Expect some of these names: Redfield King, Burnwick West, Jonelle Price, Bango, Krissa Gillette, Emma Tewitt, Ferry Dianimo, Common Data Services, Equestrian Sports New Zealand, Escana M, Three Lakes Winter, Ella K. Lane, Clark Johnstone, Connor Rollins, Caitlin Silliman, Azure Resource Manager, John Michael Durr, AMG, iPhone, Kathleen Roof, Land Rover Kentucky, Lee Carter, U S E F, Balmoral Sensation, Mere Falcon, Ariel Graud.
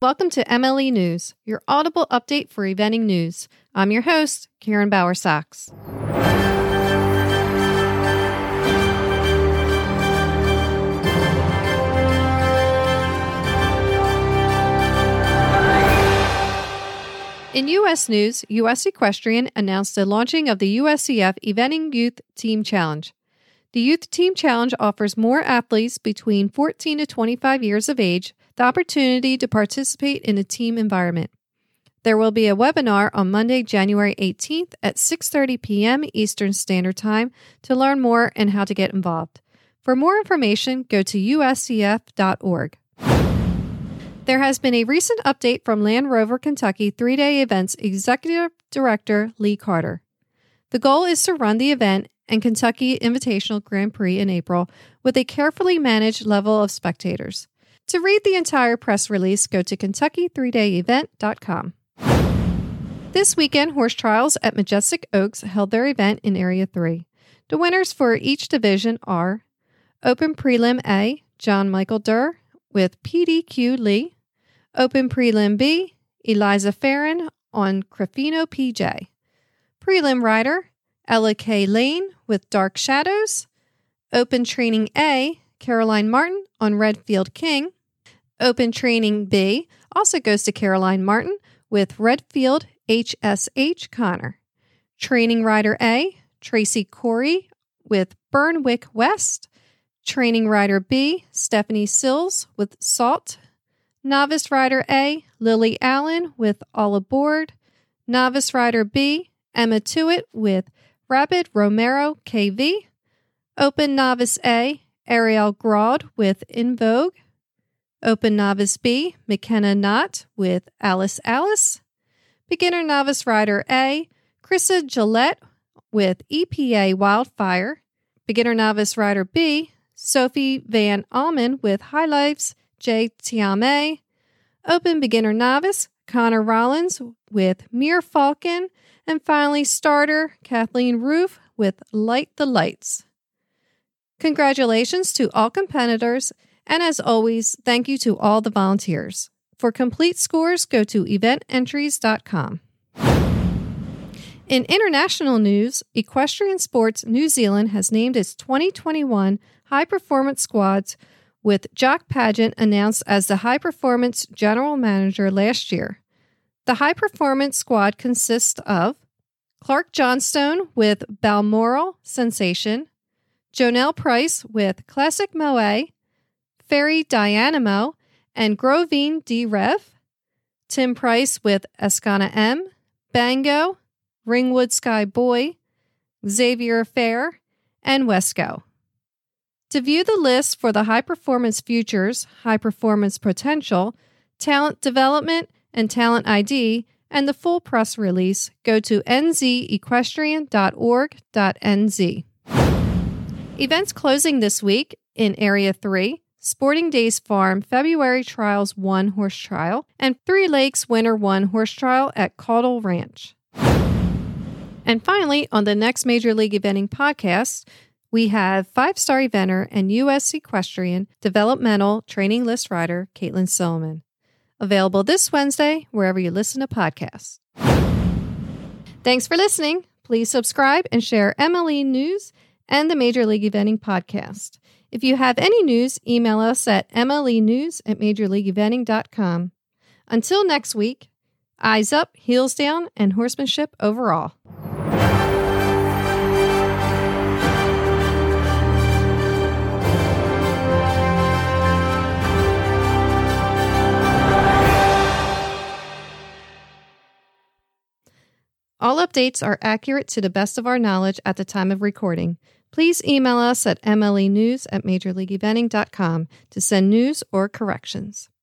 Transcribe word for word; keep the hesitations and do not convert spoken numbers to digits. Welcome to M L E News, your audible update for eventing news. I'm your host, Karen Bauer-Sachs. In U S news, U S Equestrian announced the launching of the U S E F Eventing Youth Team Challenge. The Youth Team Challenge offers more athletes between fourteen to twenty-five years of age the opportunity to participate in a team environment. There will be a webinar on Monday, January eighteenth at six thirty p.m. Eastern Standard Time to learn more and how to get involved. For more information, go to U S E F dot org. There has been a recent update from Land Rover Kentucky three-day events Executive Director Lee Carter. The goal is to run the event and Kentucky Invitational Grand Prix in April with a carefully managed level of spectators. To read the entire press release, go to Kentucky three day event dot com. This weekend, horse trials at Majestic Oaks held their event in Area three. The winners for each division are Open Prelim A, John Michael Durr with P D Q Lee, Open Prelim B, Eliza Farron on Crefino P J, Prelim Rider, Ella K. Lane with Dark Shadows, Open Training A, Caroline Martin on Redfield King, Open Training B also goes to Caroline Martin with Redfield H S H Connor, Training Rider A, Tracy Corey with Burnwick West, Training Rider B, Stephanie Sills with Salt, Novice Rider A, Lily Allen with All Aboard, Novice Rider B, Emma Tewitt with Rapid Romero K V, Open Novice A, Ariel Graud with In Vogue, Open Novice B, McKenna Knott with Alice Alice, Beginner Novice Rider A, Krissa Gillette with E P A Wildfire, Beginner Novice Rider B, Sophie Van Alman with High Lives J. Tiame, Open Beginner Novice Connor Rollins with Mere Falcon, and finally starter Kathleen Roof with Light the Lights. Congratulations to all competitors, and as always, thank you to all the volunteers. For complete scores, go to event entries dot com. In international news, Equestrian Sports New Zealand has named its twenty twenty-one High Performance Squads, with Jock Paget announced as the High Performance General Manager last year. The High Performance Squad consists of Clark Johnstone with Balmoral Sensation, Jonelle Price with Classic Moe, Ferry Dianimo, and Grovine D Ref, Tim Price with Escana M, Bango, Ringwood Sky Boy, Xavier Fair, and Wesco. To view the list for the High Performance Futures, High Performance Potential, Talent Development, and Talent I D, and the full press release, go to n z equestrian dot org dot n z. Events closing this week in Area three, Sporting Days Farm February Trials one Horse Trial, and Three Lakes Winter one Horse Trial at Caudill Ranch. And finally, on the next Major League Eventing Podcast, we have five-star eventer and U S Equestrian Developmental Training List rider Caitlin Silliman. Available this Wednesday, wherever you listen to podcasts. Thanks for listening. Please subscribe and share M L E News and the Major League Eventing Podcast. If you have any news, email us at m l e news at major league eventing dot com. Until next week, eyes up, heels down, and horsemanship overall. All updates are accurate to the best of our knowledge at the time of recording. Please email us at m l e news at major league eventing dot com to send news or corrections.